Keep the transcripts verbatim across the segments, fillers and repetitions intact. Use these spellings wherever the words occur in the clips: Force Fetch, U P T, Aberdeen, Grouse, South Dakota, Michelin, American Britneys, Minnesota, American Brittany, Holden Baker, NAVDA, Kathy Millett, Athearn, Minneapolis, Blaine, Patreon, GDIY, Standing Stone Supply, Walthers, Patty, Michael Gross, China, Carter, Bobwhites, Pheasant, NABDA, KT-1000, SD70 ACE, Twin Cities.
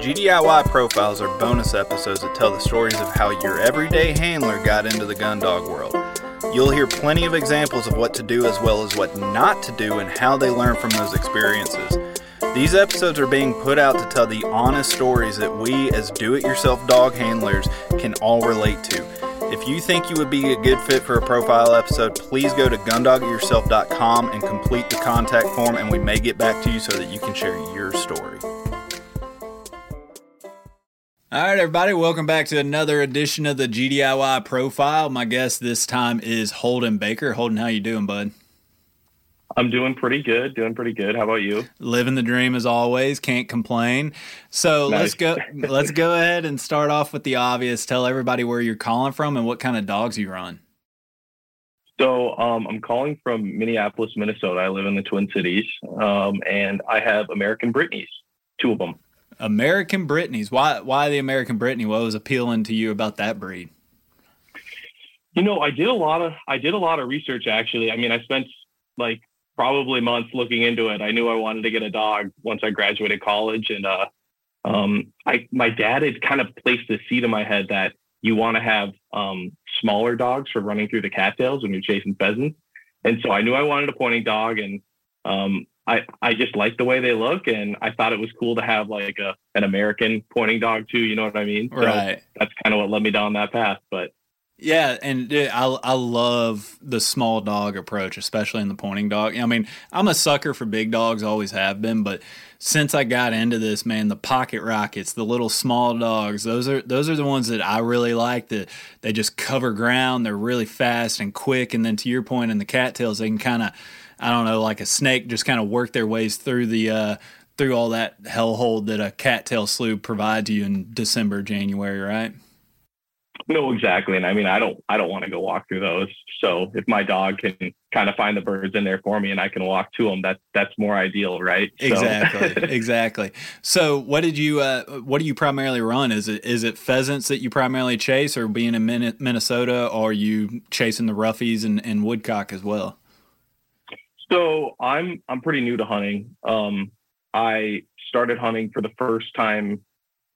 G D I Y profiles are bonus episodes that tell the stories of how your everyday handler got into the gun dog world. You'll hear plenty of examples of what to do as well as what not to do and how they learn from those experiences. These episodes are being put out to tell the honest stories that we as do-it-yourself dog handlers can all relate to. If you think you would be a good fit for a profile episode, please go to gun dog yourself dot com and complete the contact form, and we may get back to you so that you can share your story. All right, everybody, welcome back to another edition of the G D I Y Profile. My guest this time is Holden Baker. Holden, how you doing, bud? I'm doing pretty good, doing pretty good. How about you? Living the dream as always, can't complain. So nice. let's go let's go ahead and start off with the obvious. Tell everybody where you're calling from and what kind of dogs you run. So um, I'm calling from Minneapolis, Minnesota. I live in the Twin Cities, um, and I have American Britneys, two of them. American Britneys. Why, why the American Brittany? What was appealing to you about that breed? You know, I did a lot of, I did a lot of research, actually. I mean, I spent like probably months looking into it. I knew I wanted to get a dog once I graduated college. And uh, um, I, my dad had kind of placed the seed in my head that you want to have um, smaller dogs for running through the cattails when you're chasing pheasants. And so I knew I wanted a pointing dog, and um, I, I just liked the way they look. And I thought it was cool to have like a, an American pointing dog too. You know what I mean? Right. So that's kind of what led me down that path, but yeah, and dude, I I love the small dog approach, especially in the pointing dog. I mean, I'm a sucker for big dogs, always have been, but since I got into this, man, the pocket rockets, the little small dogs, those are those are the ones that I really like. That they just cover ground, they're really fast and quick, and then to your point in the cattails, they can kind of, I don't know, like a snake, just kind of work their ways through the uh, through all that hellhole that a cattail slough provides you in December, January, right? No, exactly. And I mean, I don't, I don't want to go walk through those. So if my dog can kind of find the birds in there for me and I can walk to them, that's, that's more ideal. Right. So. Exactly. Exactly. So what did you, uh, what do you primarily run? Is it, is it pheasants that you primarily chase, or being in Minnesota, or are you chasing the roughies and, and woodcock as well? So I'm, I'm pretty new to hunting. Um, I started hunting for the first time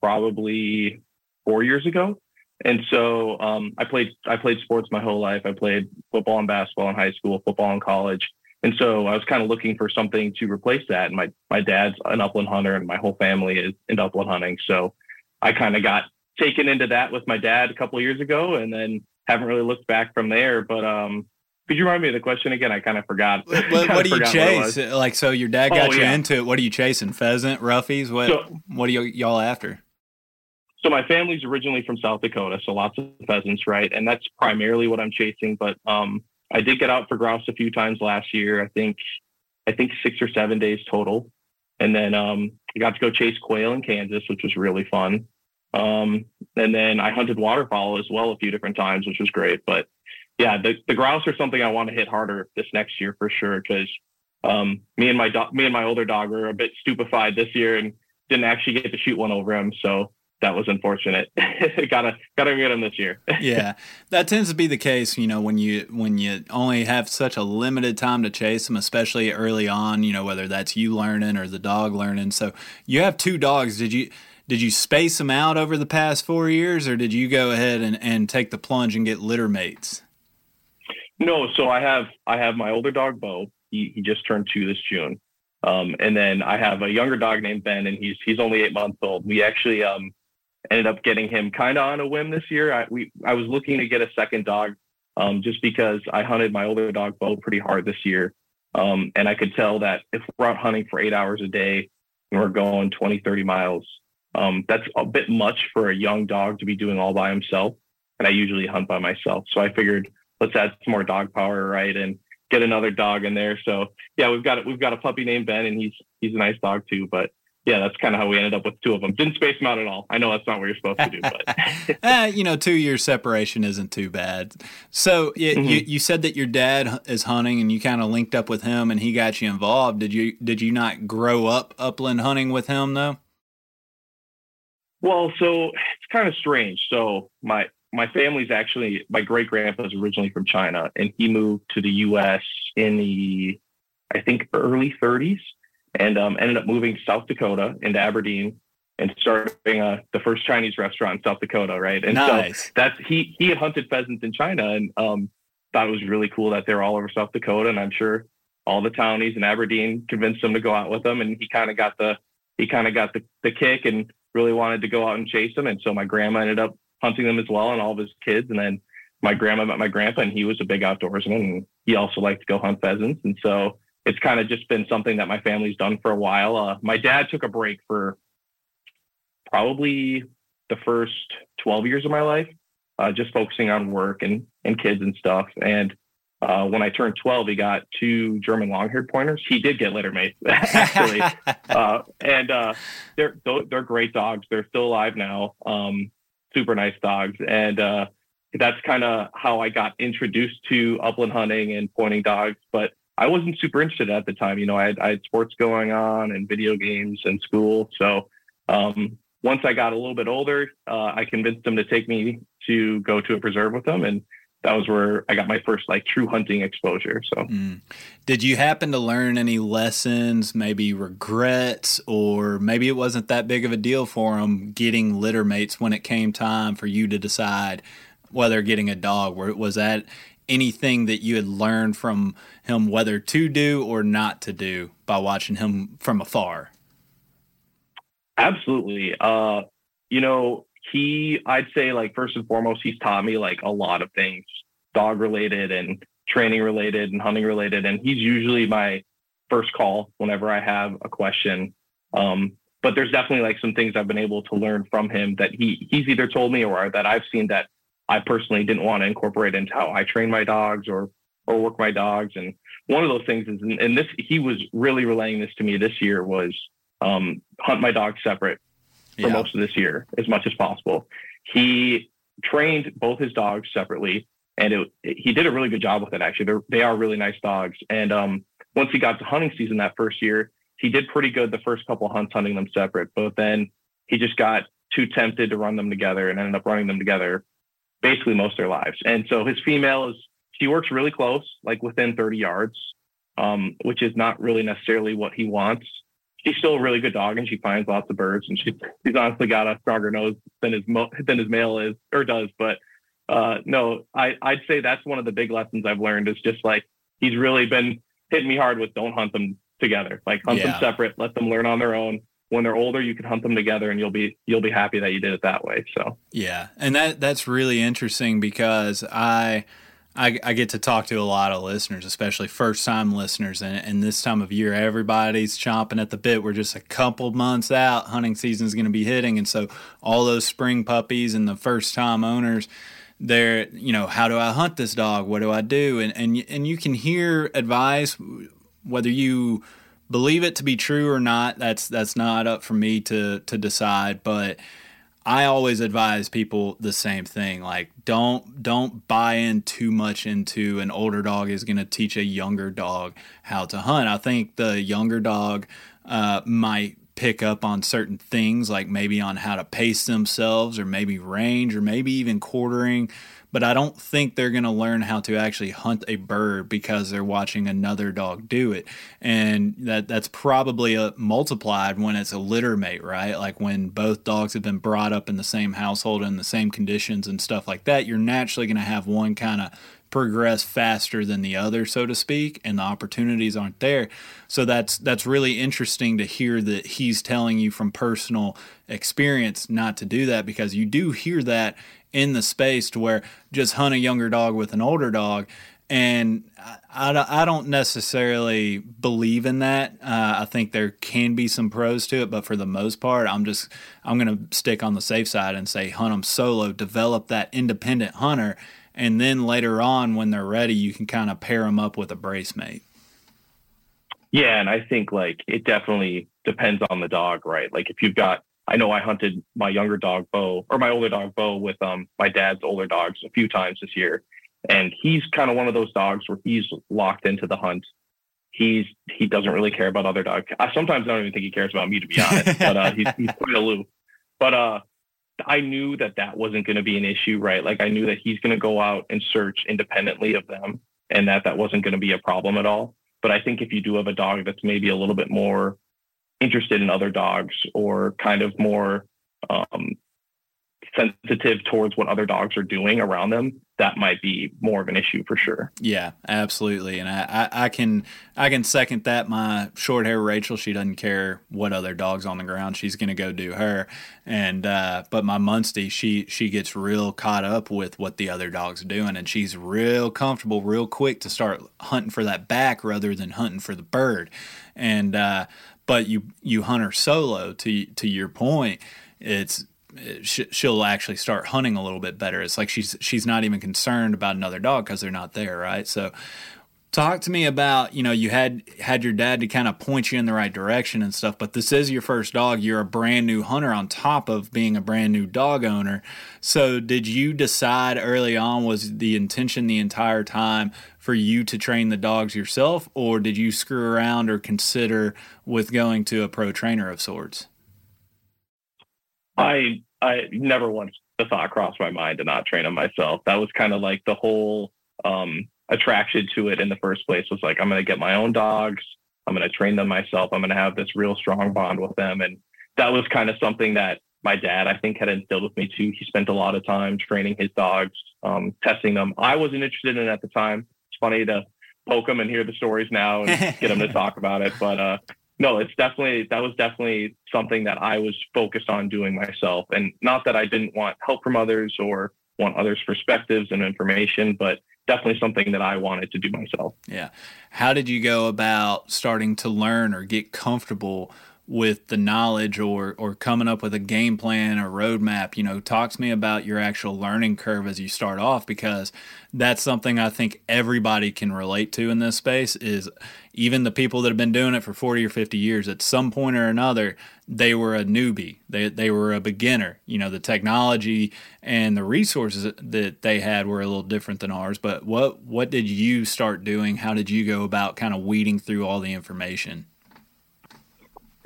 probably four years ago. And so um, I played I played sports my whole life. I played football and basketball in high school, football in college. And so I was kind of looking for something to replace that. And my, my dad's an upland hunter, and my whole family is into upland hunting. So I kind of got taken into that with my dad a couple of years ago, and then haven't really looked back from there. But um, could you remind me of the question again? I kind of forgot. What, what, what do you chase? Like, so your dad got oh, you yeah. into it. What are you chasing? Pheasant, roughies? What, so, what are y- y'all after? So my family's originally from South Dakota, so lots of pheasants, right? And that's primarily what I'm chasing. But um, I did get out for grouse a few times last year. I think, I think six or seven days total. And then um, I got to go chase quail in Kansas, which was really fun. Um, and then I hunted waterfowl as well a few different times, which was great. But yeah, the, the grouse are something I want to hit harder this next year for sure, because um, me and my do- me and my older dog were a bit stupefied this year and didn't actually get to shoot one over him. So. That was unfortunate. gotta gotta get them this year. Yeah, that tends to be the case. You know, when you when you only have such a limited time to chase them, especially early on. You know, whether that's you learning or the dog learning. So you have two dogs. Did you did you space them out over the past four years, or did you go ahead and, and take the plunge and get litter mates? No, so I have I have my older dog Bo. He he just turned two this June, um, and then I have a younger dog named Ben, and he's he's only eight months old. We actually um, ended up getting him kind of on a whim this year. I we I was looking to get a second dog, um, just because I hunted my older dog Bo pretty hard this year, um, and I could tell that if we're out hunting for eight hours a day and we're going twenty, thirty miles, um, that's a bit much for a young dog to be doing all by himself. And I usually hunt by myself, so I figured, let's add some more dog power, right, and get another dog in there. So yeah, we've got we've got a puppy named Ben, and he's he's a nice dog too. But yeah, that's kind of how we ended up with two of them. Didn't space them out at all. I know that's not what you're supposed to do, but uh, you know, two years separation isn't too bad. So it, mm-hmm. you you said that your dad is hunting, and you kind of linked up with him, and he got you involved. Did you did you not grow up upland hunting with him though? Well, so it's kind of strange. So my My family's actually, my great grandpa is originally from China, and he moved to the U S in the, I think, early thirties, and um, ended up moving to South Dakota into Aberdeen and starting a, the first Chinese restaurant in South Dakota, right? And nice. So that's, he, he had hunted pheasants in China and um, thought it was really cool that they were all over South Dakota. And I'm sure all the townies in Aberdeen convinced him to go out with them. And he kind of got the, he kind of got the, the kick and really wanted to go out and chase them. And so my grandma ended up hunting them as well, and all of his kids. And then my grandma met my grandpa, and he was a big outdoorsman, and he also liked to go hunt pheasants. And so it's kind of just been something that my family's done for a while. Uh, my dad took a break for probably the first twelve years of my life, uh, just focusing on work and, and kids and stuff. And uh, when I turned twelve, he got two German long-haired pointers. He did get littermates, actually. uh, and uh, they're, they're great dogs. They're still alive now. Um, super nice dogs. And uh, that's kind of how I got introduced to upland hunting and pointing dogs. But I wasn't super interested at the time. You know, I had, I had sports going on and video games and school. So um, once I got a little bit older, uh, I convinced them to take me to go to a preserve with them. And that was where I got my first like true hunting exposure. So mm. Did you happen to learn any lessons, maybe regrets, or maybe it wasn't that big of a deal for them getting littermates when it came time for you to decide whether getting a dog? Was that anything that you had learned from him, whether to do or not to do, by watching him from afar? Absolutely. Uh, you know, He, I'd say, like, first and foremost, he's taught me like a lot of things, dog related and training related and hunting related. And he's usually my first call whenever I have a question. Um, but there's definitely like some things I've been able to learn from him that he he's either told me or that I've seen that I personally didn't want to incorporate into how I train my dogs or or work my dogs. And one of those things is, and this, he was really relaying this to me this year, was um, hunt my dog separate for yeah. most of this year, as much as possible. He trained both his dogs separately, and it, it, he did a really good job with it, actually. They're, they are really nice dogs. And um, once he got to hunting season that first year, he did pretty good the first couple of hunts hunting them separate, but then he just got too tempted to run them together and ended up running them together basically most of their lives. And so his female is, she works really close, like within thirty yards, um, which is not really necessarily what he wants. She's still a really good dog, and she finds lots of birds, and she, she's honestly got a stronger nose than his than his male is or does. But uh, no, I, I'd say that's one of the big lessons I've learned, is just like, he's really been hitting me hard with don't hunt them together, like hunt yeah. them separate, let them learn on their own. When they're older, you can hunt them together, and you'll be you'll be happy that you did it that way. So yeah, and that that's really interesting, because I. I, I get to talk to a lot of listeners, especially first-time listeners, and, and this time of year, everybody's chomping at the bit. We're just a couple months out. Hunting season's going to be hitting, and so all those spring puppies and the first-time owners, they're, you know, how do I hunt this dog? What do I do? And and and you can hear advice, whether you believe it to be true or not. That's that's not up for me to to decide, but I always advise people the same thing. Like, don't don't buy in too much into an older dog is going to teach a younger dog how to hunt. I think the younger dog uh, might pick up on certain things, like maybe on how to pace themselves, or maybe range, or maybe even quartering. But I don't think they're going to learn how to actually hunt a bird because they're watching another dog do it. And that that's probably a multiplied when it's a litter mate, right? Like when both dogs have been brought up in the same household and the same conditions and stuff like that, you're naturally going to have one kind of progress faster than the other, so to speak, and the opportunities aren't there. So that's that's really interesting to hear that he's telling you from personal experience not to do that, because you do hear that in the space to where just hunt a younger dog with an older dog. And I, I don't necessarily believe in that. Uh, I think there can be some pros to it, but for the most part, I'm just I'm going to stick on the safe side and say hunt them solo, develop that independent hunter. And then later on, when they're ready, you can kind of pair them up with a brace mate. Yeah, and I think, like, it definitely depends on the dog, right? Like, if you've got, I know I hunted my younger dog, Bo, or my older dog, Bo, with um my dad's older dogs a few times this year. And he's kind of one of those dogs where he's locked into the hunt. He's He doesn't really care about other dogs. I sometimes don't even think he cares about me, to be honest. But uh, he's, he's quite aloof. But, uh, I knew that that wasn't going to be an issue, right? Like I knew that he's going to go out and search independently of them and that that wasn't going to be a problem at all. But I think if you do have a dog that's maybe a little bit more interested in other dogs or kind of more um, sensitive towards what other dogs are doing around them, that might be more of an issue for sure. Yeah, absolutely. And I, I, I can I can second that. My short hair Rachel, she doesn't care what other dog's on the ground. She's going to go do her. And uh, but my Munstie, she she gets real caught up with what the other dog's doing. And she's real comfortable, real quick to start hunting for that back rather than hunting for the bird. And uh, but you, you hunt her solo, to, to your point, it's she'll actually start hunting a little bit better. It's like she's she's not even concerned about another dog because they're not there, right? So talk to me about, you know, you had had your dad to kind of point you in the right direction and stuff, but this is your first dog. You're a brand new hunter on top of being a brand new dog owner. So did you decide early on, was the intention the entire time for you to train the dogs yourself, or did you screw around or consider with going to a pro trainer of sorts? I I never once the thought crossed my mind to not train them myself. That was kind of like the whole um, attraction to it in the first place was like, I'm going to get my own dogs. I'm going to train them myself. I'm going to have this real strong bond with them. And that was kind of something that my dad, I think, had instilled with me too. He spent a lot of time training his dogs, um, testing them. I wasn't interested in it at the time. It's funny to poke them and hear the stories now and get them to talk about it. But, uh, No, it's definitely, that was definitely something that I was focused on doing myself. And not that I didn't want help from others or want others' perspectives and information, but definitely something that I wanted to do myself. Yeah. How did you go about starting to learn or get comfortable with the knowledge or, or coming up with a game plan or roadmap? You know, talk to me about your actual learning curve as you start off, because that's something I think everybody can relate to in this space is even the people that have been doing it for forty or fifty years, at some point or another, they were a newbie. They they were a beginner. You know, the technology and the resources that they had were a little different than ours. But what, what did you start doing? How did you go about kind of weeding through all the information?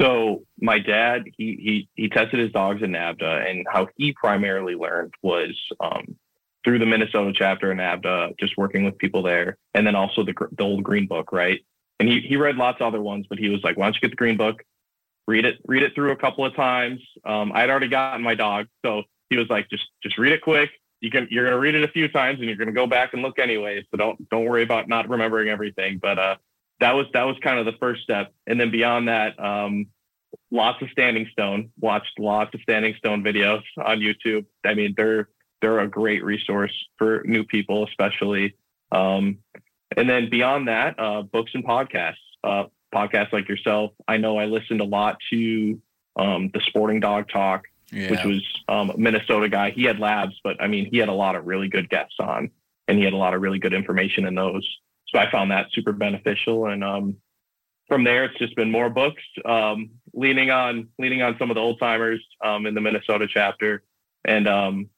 So my dad, he, he, he tested his dogs in NABDA, and how he primarily learned was um, through the Minnesota chapter in NABDA, just working with people there. And then also the, the old green book. Right. And he, he read lots of other ones, but he was like, why don't you get the green book, read it, read it through a couple of times. Um, I'd already gotten my dog. So he was like, just, just read it quick. You can, you're going to read it a few times and you're going to go back and look anyway. So don't, don't worry about not remembering everything. But, uh, That was that was kind of the first step. And then beyond that, um, lots of Standing Stone, watched lots of Standing Stone videos on YouTube. I mean, they're they're a great resource for new people, especially. Um, and then beyond that, uh, books and podcasts, uh, podcasts like yourself. I know I listened a lot to um, the Sporting Dog Talk, yeah. which was um, a Minnesota guy. He had labs, but I mean, he had a lot of really good guests on, and he had a lot of really good information in those. So I found that super beneficial. And um, from there, it's just been more books, um, leaning on leaning on some of the old timers um, in the Minnesota chapter. And um,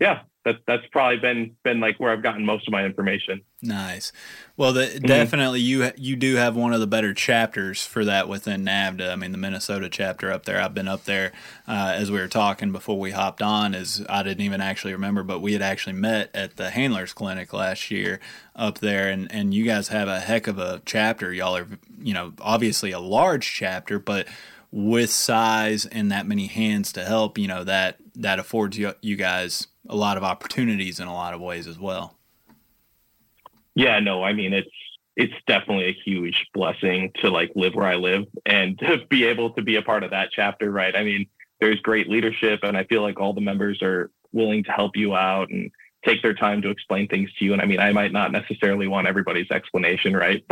yeah, that that's probably been been like where I've gotten most of my information. Nice. Well, the, mm-hmm. definitely you you do have one of the better chapters for that within NAVDA. I mean, the Minnesota chapter up there. I've been up there uh, as we were talking before we hopped on. Is I didn't even actually remember, but we had actually met at the Handlers Clinic last year up there, and and you guys have a heck of a chapter. Y'all are, you know, obviously a large chapter, but with size and that many hands to help, you know, that that affords you, you guys a lot of opportunities in a lot of ways as well. Yeah, no, I mean, it's, it's definitely a huge blessing to like live where I live and to be able to be a part of that chapter. Right. I mean, there's great leadership and I feel like all the members are willing to help you out and take their time to explain things to you. And I mean, I might not necessarily want everybody's explanation, right?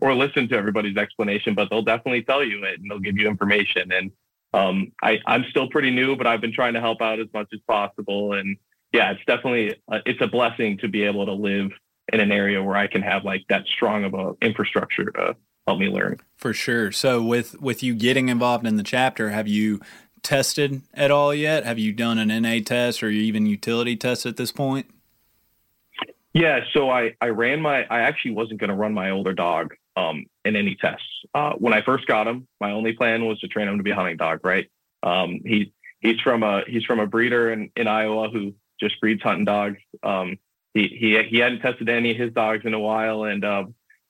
or listen to everybody's explanation, but they'll definitely tell you it and they'll give you information. And um, I, I'm still pretty new, but I've been trying to help out as much as possible. And yeah, it's definitely, a, it's a blessing to be able to live in an area where I can have like that strong of a infrastructure to help me learn. For sure. So with, with you getting involved in the chapter, have you tested at all yet? Have you done an N A test or even utility test at this point? Yeah. So I, I ran my, I actually wasn't going to run my older dog um, in any tests. Uh, when I first got him, my only plan was to train him to be a hunting dog. Right. Um, he, he's from a, he's from a breeder in, in Iowa who just breeds hunting dogs. Um, He, he he hadn't tested any of his dogs in a while. And uh,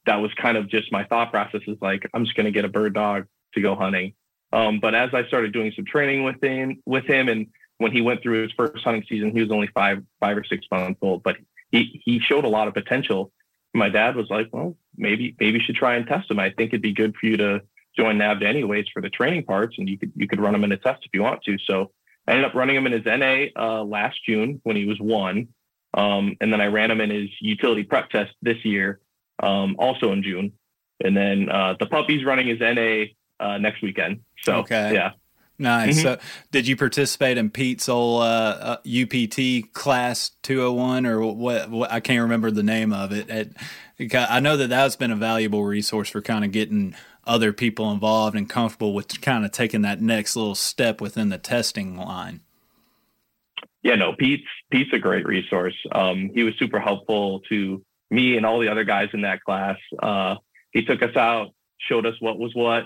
that was kind of just my thought process is like, I'm just going to get a bird dog to go hunting. Um, but as I started doing some training with him, with him, and when he went through his first hunting season, he was only five, five or six months old, but he, he showed a lot of potential. My dad was like, well, maybe, maybe you should try and test him. I think it'd be good for you to join NAVDA anyways for the training parts. And you could, you could run him in a test if you want to. So I ended up running him in his N A uh, last June when he was one. Um, and then I ran him in his utility prep test this year, um, also in June. And then uh, the puppy's running his N A uh, next weekend. So, okay. Yeah. Nice. Mm-hmm. So did you participate in Pete's old uh, U P T class two oh one or what, what? I can't remember the name of it. It, it. I know that that's been a valuable resource for kind of getting other people involved and comfortable with kind of taking that next little step within the testing line. Yeah, no, Pete's, Pete's a great resource. Um, he was super helpful to me and all the other guys in that class. Uh, he took us out, showed us what was what,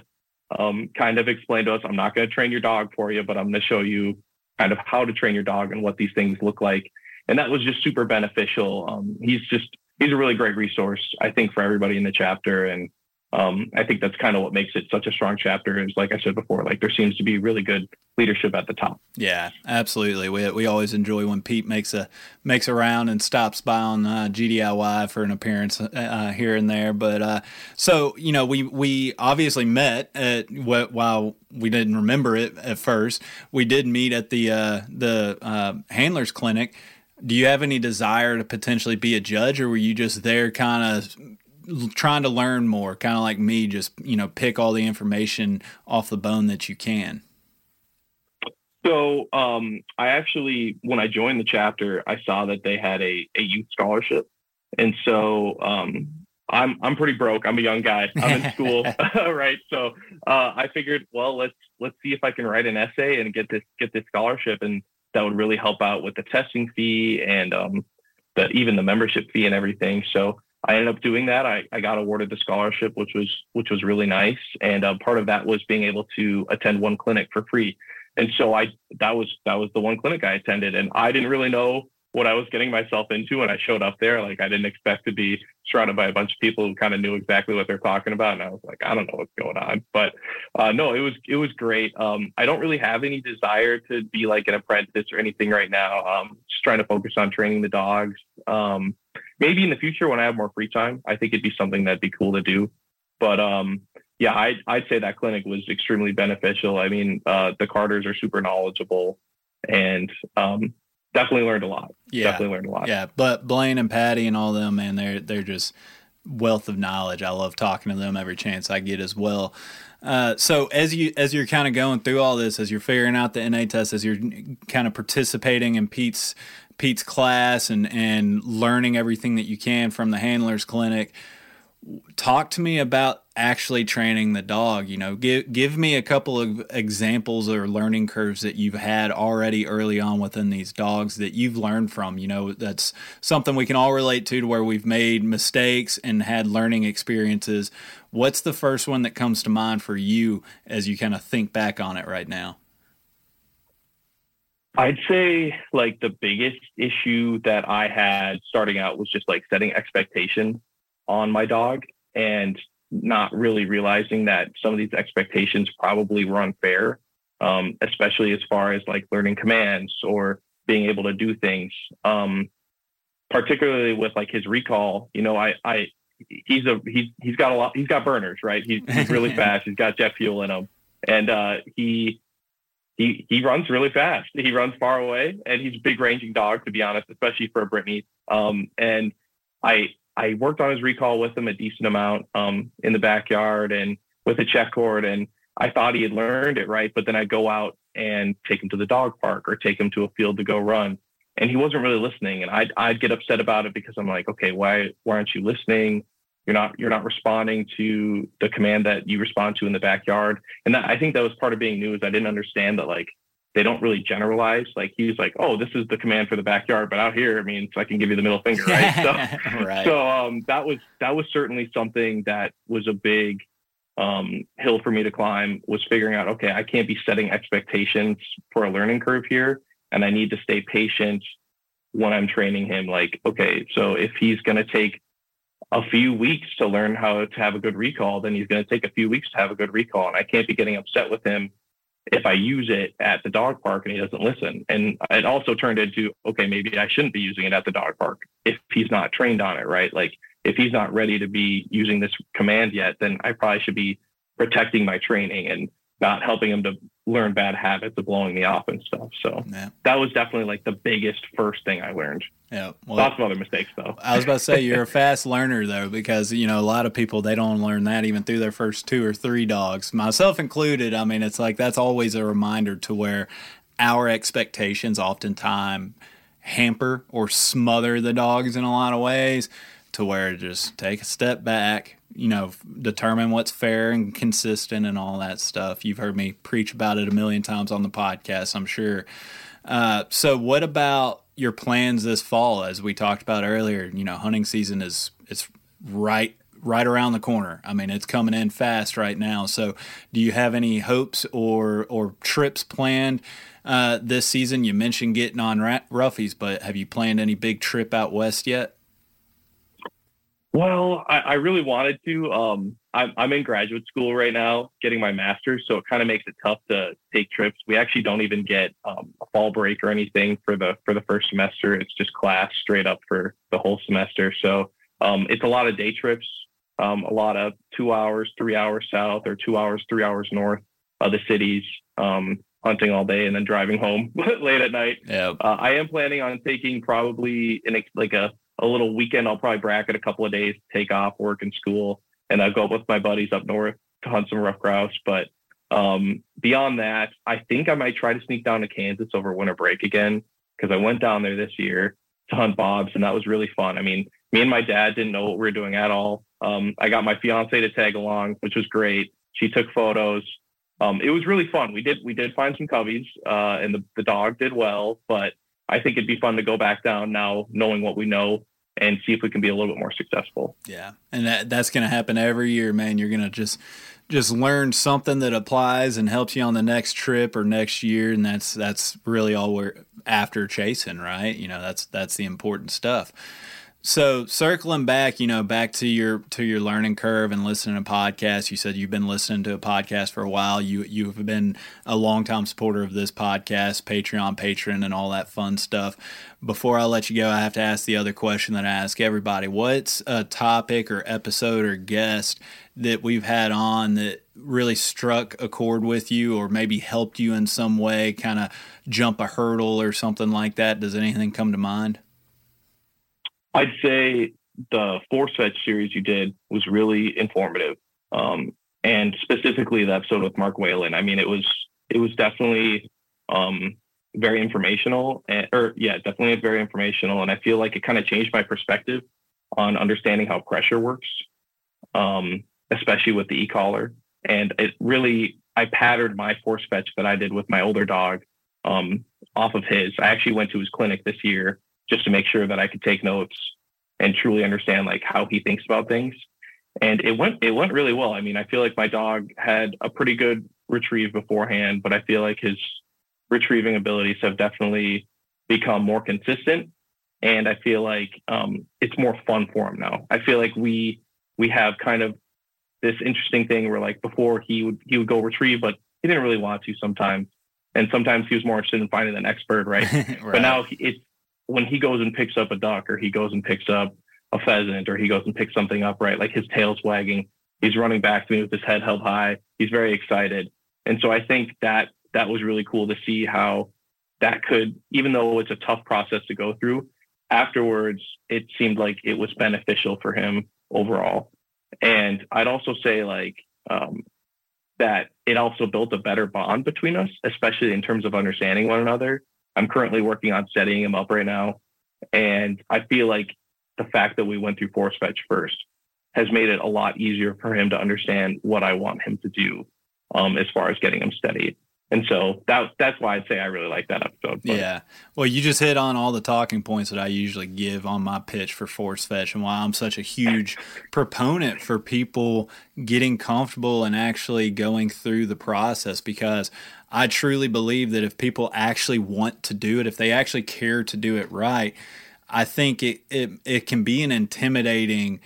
um, kind of explained to us, I'm not going to train your dog for you, but I'm going to show you kind of how to train your dog and what these things look like. And that was just super beneficial. Um, he's just, he's a really great resource, I think, for everybody in the chapter. And um, I think that's kind of what makes it such a strong chapter is, like I said before, like there seems to be really good leadership at the top. Yeah, absolutely. We we always enjoy when Pete makes a makes a round and stops by on uh, G D I Y for an appearance uh, here and there. But uh, so you know, we we obviously met at what while we didn't remember it at first. We did meet at the uh, the uh, Handlers Clinic. Do you have any desire to potentially be a judge, or were you just there kind of trying to learn more, kind of like me, just, you know, pick all the information off the bone that you can? So um, I actually, when I joined the chapter, I saw that they had a, a youth scholarship. And so um, I'm, I'm pretty broke. I'm a young guy. I'm in school. Right. So uh, I figured, well, let's, let's see if I can write an essay and get this, get this scholarship. And that would really help out with the testing fee and um, the, even the membership fee and everything. So I ended up doing that. I, I got awarded the scholarship, which was, which was really nice. And uh, part of that was being able to attend one clinic for free. And so I, that was, that was the one clinic I attended, and I didn't really know what I was getting myself into when I showed up there. Like, I didn't expect to be surrounded by a bunch of people who kind of knew exactly what they're talking about. And I was like, I don't know what's going on, but uh, no, it was, it was great. Um, I don't really have any desire to be like an apprentice or anything right now. Um, just trying to focus on training the dogs. Um, maybe in the future when I have more free time, I think it'd be something that'd be cool to do. But, um, yeah, I'd, I'd say that clinic was extremely beneficial. I mean, uh, the Carters are super knowledgeable and, um, definitely learned a lot. Yeah. Definitely learned a lot. Yeah. But Blaine and Patty and all them, man, they're, they're just wealth of knowledge. I love talking to them every chance I get as well. Uh, so as you, as you're kind of going through all this, as you're figuring out the N A test, as you're kind of participating in Pete's, Pete's class and, and learning everything that you can from the Handlers Clinic, talk to me about actually training the dog. You know, give give me a couple of examples or learning curves that you've had already early on within these dogs that you've learned from. You know, that's something we can all relate to, to where we've made mistakes and had learning experiences. What's the first one that comes to mind for you as you kind of think back on it right now? I'd say like the biggest issue that I had starting out was just like setting expectation on my dog and not really realizing that some of these expectations probably were unfair, um, especially as far as like learning commands or being able to do things. Um, particularly with like his recall, you know, I, I, he's a, he's, he's got a lot, he's got burners, right? He's, he's really fast. He's got jet fuel in him. And uh, he, He he runs really fast. He runs far away, and he's a big ranging dog, to be honest, especially for a Brittany. Um, and I I worked on his recall with him a decent amount um, in the backyard and with a check cord, and I thought he had learned it right. But then I'd go out and take him to the dog park or take him to a field to go run, and he wasn't really listening. And I'd I'd get upset about it because I'm like, okay, why why aren't you listening? You're not you're not responding to the command that you respond to in the backyard. And that, I think that was part of being new, is I didn't understand that, like, they don't really generalize. Like, he was like, oh, this is the command for the backyard, but out here, I mean, so I can give you the middle finger, right? So, right. so um, that was that was certainly something that was a big um, hill for me to climb, was figuring out, okay, I can't be setting expectations for a learning curve here, and I need to stay patient when I'm training him. Like, okay, so if he's going to take a few weeks to learn how to have a good recall, then he's going to take a few weeks to have a good recall. And I can't be getting upset with him if I use it at the dog park and he doesn't listen. And it also turned into, okay, maybe I shouldn't be using it at the dog park if he's not trained on it, right? Like, if he's not ready to be using this command yet, then I probably should be protecting my training and not helping him to learn bad habits of blowing me off and stuff. So yeah. That was definitely like the biggest first thing I learned. Yeah. Well, lots of other mistakes though. I was about to say, you're a fast learner though, because, you know, a lot of people, they don't learn that even through their first two or three dogs, myself included. I mean, it's like, that's always a reminder to where our expectations oftentimes hamper or smother the dogs in a lot of ways, to where just take a step back, you know, determine what's fair and consistent and all that stuff. You've heard me preach about it a million times on the podcast, I'm sure. Uh, so what about your plans this fall? As we talked about earlier, you know, hunting season is, it's right, right around the corner. I mean, it's coming in fast right now. So do you have any hopes or, or trips planned uh, this season? You mentioned getting on rat- roughies, but have you planned any big trip out west yet? Well, I, I really wanted to. Um, I'm, I'm in graduate school right now, getting my master's, so it kind of makes it tough to take trips. We actually don't even get um, a fall break or anything for the for the first semester. It's just class straight up for the whole semester. So um, it's a lot of day trips, um, a lot of two hours, three hours south, or two hours, three hours north of the cities, um, hunting all day and then driving home late at night. Yeah. Uh, I am planning on taking probably an like a. a little weekend. I'll probably bracket a couple of days, take off work and school, and I'll go with my buddies up north to hunt some rough grouse. But um, beyond that, I think I might try to sneak down to Kansas over winter break again, because I went down there this year to hunt bobs, and that was really fun. I mean, me and my dad didn't know what we were doing at all. Um, I got my fiance to tag along, which was great. She took photos. Um, it was really fun. We did we did find some coveys, uh, and the, the dog did well, but I think it'd be fun to go back down now, knowing what we know, and see if we can be a little bit more successful. Yeah. And that, that's going to happen every year, man. You're going to just, just learn something that applies and helps you on the next trip or next year. And that's, that's really all we're after chasing, right? You know, that's, that's the important stuff. So circling back, you know, back to your, to your learning curve and listening to podcasts, you said you've been listening to a podcast for a while. You, you've been a longtime supporter of this podcast, Patreon patron and all that fun stuff. Before I let you go, I have to ask the other question that I ask everybody. What's a topic or episode or guest that we've had on that really struck a chord with you, or maybe helped you in some way kind of jump a hurdle or something like that? Does anything come to mind? I'd say the Force Fetch series you did was really informative, um, and specifically the episode with Mark Whalen. I mean, it was it was definitely um, very informational, and, or yeah, definitely very informational. And I feel like it kind of changed my perspective on understanding how pressure works, um, especially with the e-collar. And it really, I patterned my force fetch that I did with my older dog um, off of his. I actually went to his clinic this year just to make sure that I could take notes and truly understand like how he thinks about things. And it went, it went really well. I mean, I feel like my dog had a pretty good retrieve beforehand, but I feel like his retrieving abilities have definitely become more consistent. And I feel like um, it's more fun for him now. I feel like we, we have kind of this interesting thing where like before he would, he would go retrieve, but he didn't really want to sometimes. And sometimes he was more interested in finding the next bird. Right. Right. But now it's, when he goes and picks up a duck, or he goes and picks up a pheasant, or he goes and picks something up, right? Like his tail's wagging, he's running back to me with his head held high. He's very excited. And so I think that that was really cool to see how that could, even though it's a tough process to go through, afterwards, it seemed like it was beneficial for him overall. And I'd also say like um, that it also built a better bond between us, especially in terms of understanding one another. I'm currently working on setting him up right now. And I feel like the fact that we went through force fetch first has made it a lot easier for him to understand what I want him to do um, as far as getting him steady. And so that that's why I'd say I really like that episode. But. Yeah. Well, you just hit on all the talking points that I usually give on my pitch for force fetch and why I'm such a huge proponent for people getting comfortable and actually going through the process, because I truly believe that if people actually want to do it, if they actually care to do it right, I think it it, it can be an intimidating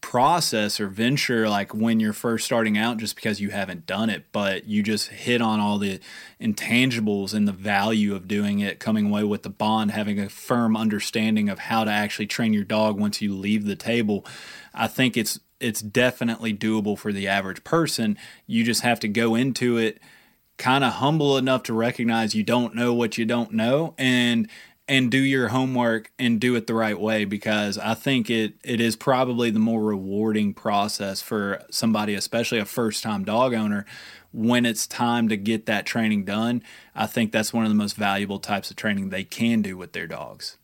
process or venture, like when you're first starting out, just because you haven't done it. But you just hit on all the intangibles and the value of doing it, coming away with the bond, having a firm understanding of how to actually train your dog once you leave the table. I think it's it's definitely doable for the average person. You just have to go into it kind of humble enough to recognize you don't know what you don't know, and and do your homework and do it the right way, because I think it, it is probably the more rewarding process for somebody, especially a first-time dog owner, when it's time to get that training done. I think that's one of the most valuable types of training they can do with their dogs.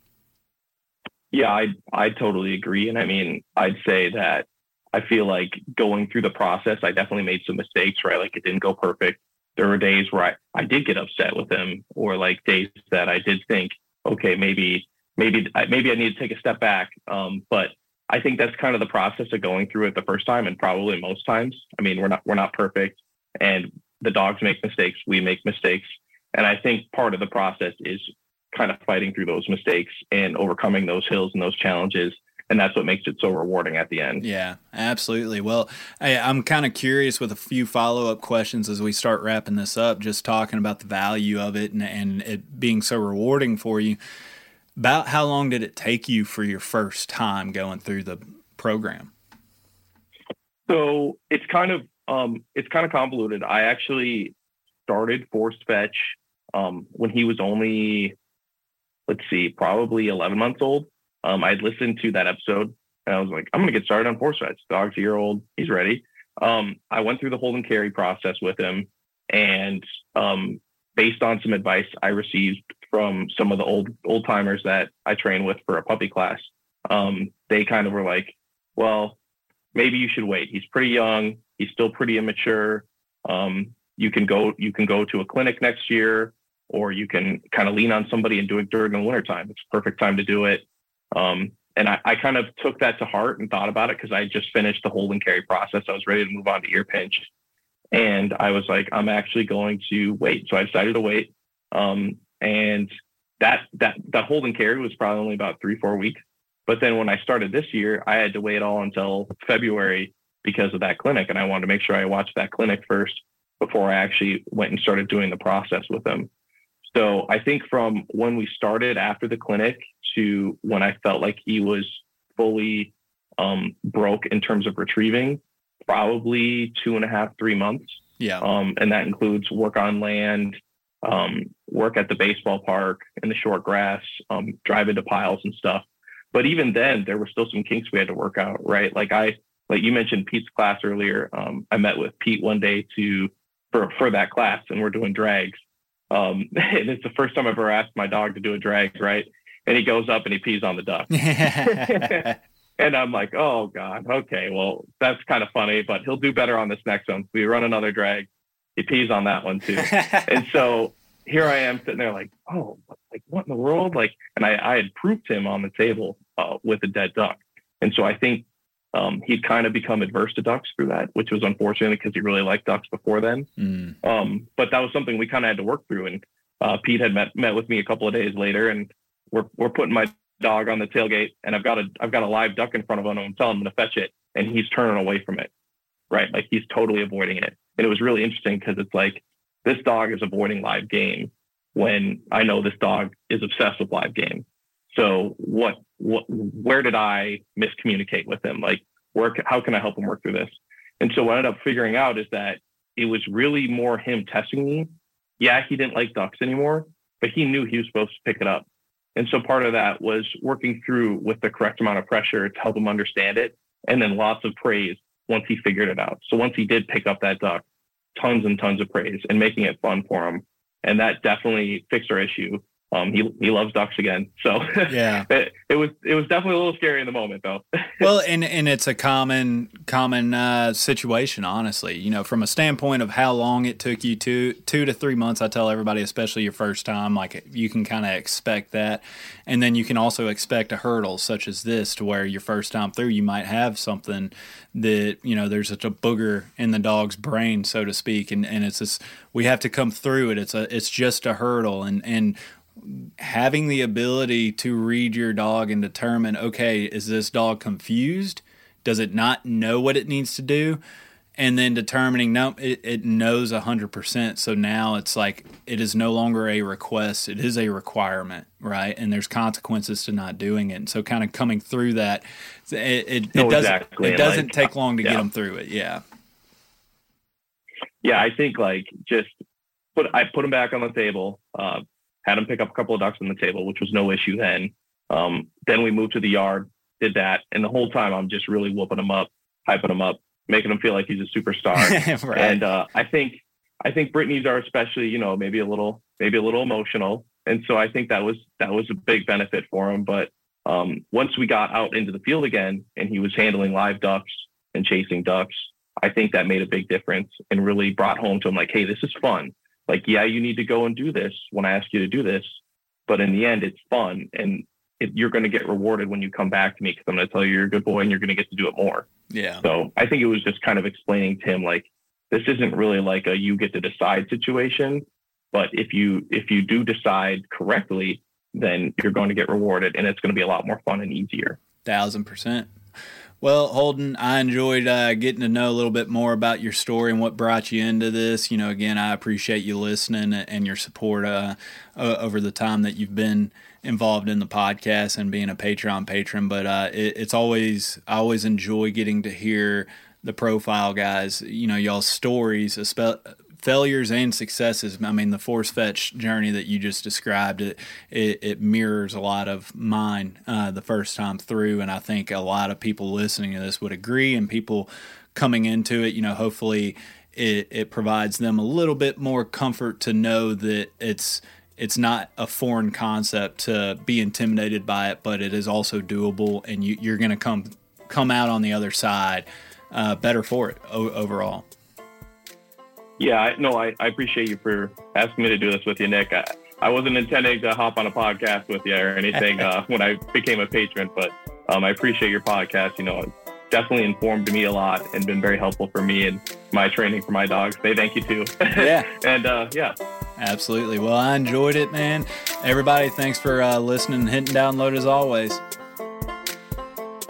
Yeah, I I totally agree. And I mean, I'd say that I feel like going through the process, I definitely made some mistakes, right? Like it didn't go perfect. There were days where I, I did get upset with him, or like days that I did think, okay, maybe, maybe, maybe I need to take a step back. Um, but I think that's kind of the process of going through it the first time, and probably most times. I mean, we're not, we're not perfect, and the dogs make mistakes. We make mistakes. And I think part of the process is kind of fighting through those mistakes and overcoming those hills and those challenges. And that's what makes it so rewarding at the end. Yeah, absolutely. Well, I, I'm kind of curious with a few follow-up questions as we start wrapping this up, just talking about the value of it and, and it being so rewarding for you. About how long did it take you for your first time going through the program? So it's kind of um, it's kind of convoluted. I actually started force fetch um, when he was only, let's see, probably eleven months old. Um, I'd listened to that episode and I was like, I'm going to get started on force fetch. Dog's a year old. He's ready. Um, I went through the hold and carry process with him. And um, based on some advice I received from some of the old old timers that I train with for a puppy class, um, they kind of were like, well, maybe you should wait. He's pretty young. He's still pretty immature. Um, you can go, you can go to a clinic next year, or you can kind of lean on somebody and do it during the wintertime. It's a perfect time to do it. Um, and I, I kind of took that to heart and thought about it, because I just finished the hold and carry process. I was ready to move on to ear pinch. And I was like, I'm actually going to wait. So I decided to wait. Um, and that, that, that hold and carry was probably only about three, four weeks. But then when I started this year, I had to wait all until February because of that clinic. And I wanted to make sure I watched that clinic first before I actually went and started doing the process with them. So I think from when we started after the clinic to when I felt like he was fully um, broke in terms of retrieving, probably two and a half, three months. Yeah. Um, and that includes work on land, um, work at the baseball park in the short grass, um, drive into piles and stuff. But even then, there were still some kinks we had to work out, right? Like I, like you mentioned Pete's class earlier. Um, I met with Pete one day to for for that class, and we're doing drags. Um, and it's the first time I've ever asked my dog to do a drag, right? And he goes up and he pees on the duck. And I'm like, oh God, okay, well, that's kind of funny, but he'll do better on this next one. We run another drag. He pees on that one too. And so here I am sitting there like, oh, like what in the world? Like, and I, I had proofed him on the table uh, with a dead duck. And so I think um, he'd kind of become adverse to ducks through that, which was unfortunate because he really liked ducks before then. Mm. Um, but that was something we kind of had to work through. And uh, Pete had met, met with me a couple of days later, and we're we're putting my dog on the tailgate, and I've got a I've got a live duck in front of him, and I'm telling him to fetch it, and he's turning away from it, right? Like he's totally avoiding it. And it was really interesting because it's like, this dog is avoiding live game when I know this dog is obsessed with live game. So what, what, where did I miscommunicate with him? Like, where, how can I help him work through this? And so what I ended up figuring out is that it was really more him testing me. Yeah, he didn't like ducks anymore, but he knew he was supposed to pick it up. And so part of that was working through with the correct amount of pressure to help him understand it. And then lots of praise once he figured it out. So once he did pick up that duck, tons and tons of praise and making it fun for him. And that definitely fixed our issue. Um, he, he loves ducks again. So yeah, it, it was, it was definitely a little scary in the moment though. Well, and, and it's a common, common, uh, situation, honestly, you know, from a standpoint of how long it took you to two to three months, I tell everybody, especially your first time, like you can kind of expect that. And then you can also expect a hurdle such as this to where your first time through, you might have something that, you know, there's such a booger in the dog's brain, so to speak. And, and it's this, we have to come through it. It's a, it's just a hurdle. And, and, having the ability to read your dog and determine, okay, is this dog confused? Does it not know what it needs to do? And then determining, no, it, it knows one hundred percent. So now it's like it is no longer a request. It is a requirement, right? And there's consequences to not doing it. And so kind of coming through that, it, it, no, it doesn't, exactly. it doesn't like, take long to yeah. get them through it. Yeah. Yeah, I think like just put I put them back on the table, uh, had him pick up a couple of ducks on the table, which was no issue then. Um, then we moved to the yard, did that. And the whole time I'm just really whooping him up, hyping him up, making him feel like he's a superstar. Right. And uh, I think, I think Britneys are especially, you know, maybe a little, maybe a little emotional. And so I think that was, that was a big benefit for him. But um, once we got out into the field again and he was handling live ducks and chasing ducks, I think that made a big difference and really brought home to him like, hey, this is fun. Like, yeah, you need to go and do this when I ask you to do this, but in the end, it's fun. And it, you're going to get rewarded when you come back to me because I'm going to tell you you're a good boy and you're going to get to do it more. Yeah. So I think it was just kind of explaining to him, like, this isn't really like a you get to decide situation, but if you if you do decide correctly, then you're going to get rewarded and it's going to be a lot more fun and easier. Thousand percent. Well, Holden, I enjoyed uh, getting to know a little bit more about your story and what brought you into this. You know, again, I appreciate you listening and your support uh, uh, over the time that you've been involved in the podcast and being a Patreon patron. But uh, it, it's always, I always enjoy getting to hear the profile guys, you know, y'all's stories, especially failures and successes. I mean, the force fetch journey that you just described, it it, it mirrors a lot of mine uh, the first time through. And I think a lot of people listening to this would agree, and people coming into it, you know, hopefully it, it provides them a little bit more comfort to know that it's it's not a foreign concept to be intimidated by it, but it is also doable, and you, you're going to come come out on the other side uh, better for it o- overall. Yeah, no, I, I appreciate you for asking me to do this with you, Nick. I, I wasn't intending to hop on a podcast with you or anything uh, when I became a patron, but um, I appreciate your podcast. You know, it definitely informed me a lot and been very helpful for me and my training for my dogs. They thank you too. Yeah. and uh, yeah. Absolutely. Well, I enjoyed it, man. Everybody, thanks for uh, listening and hitting download as always.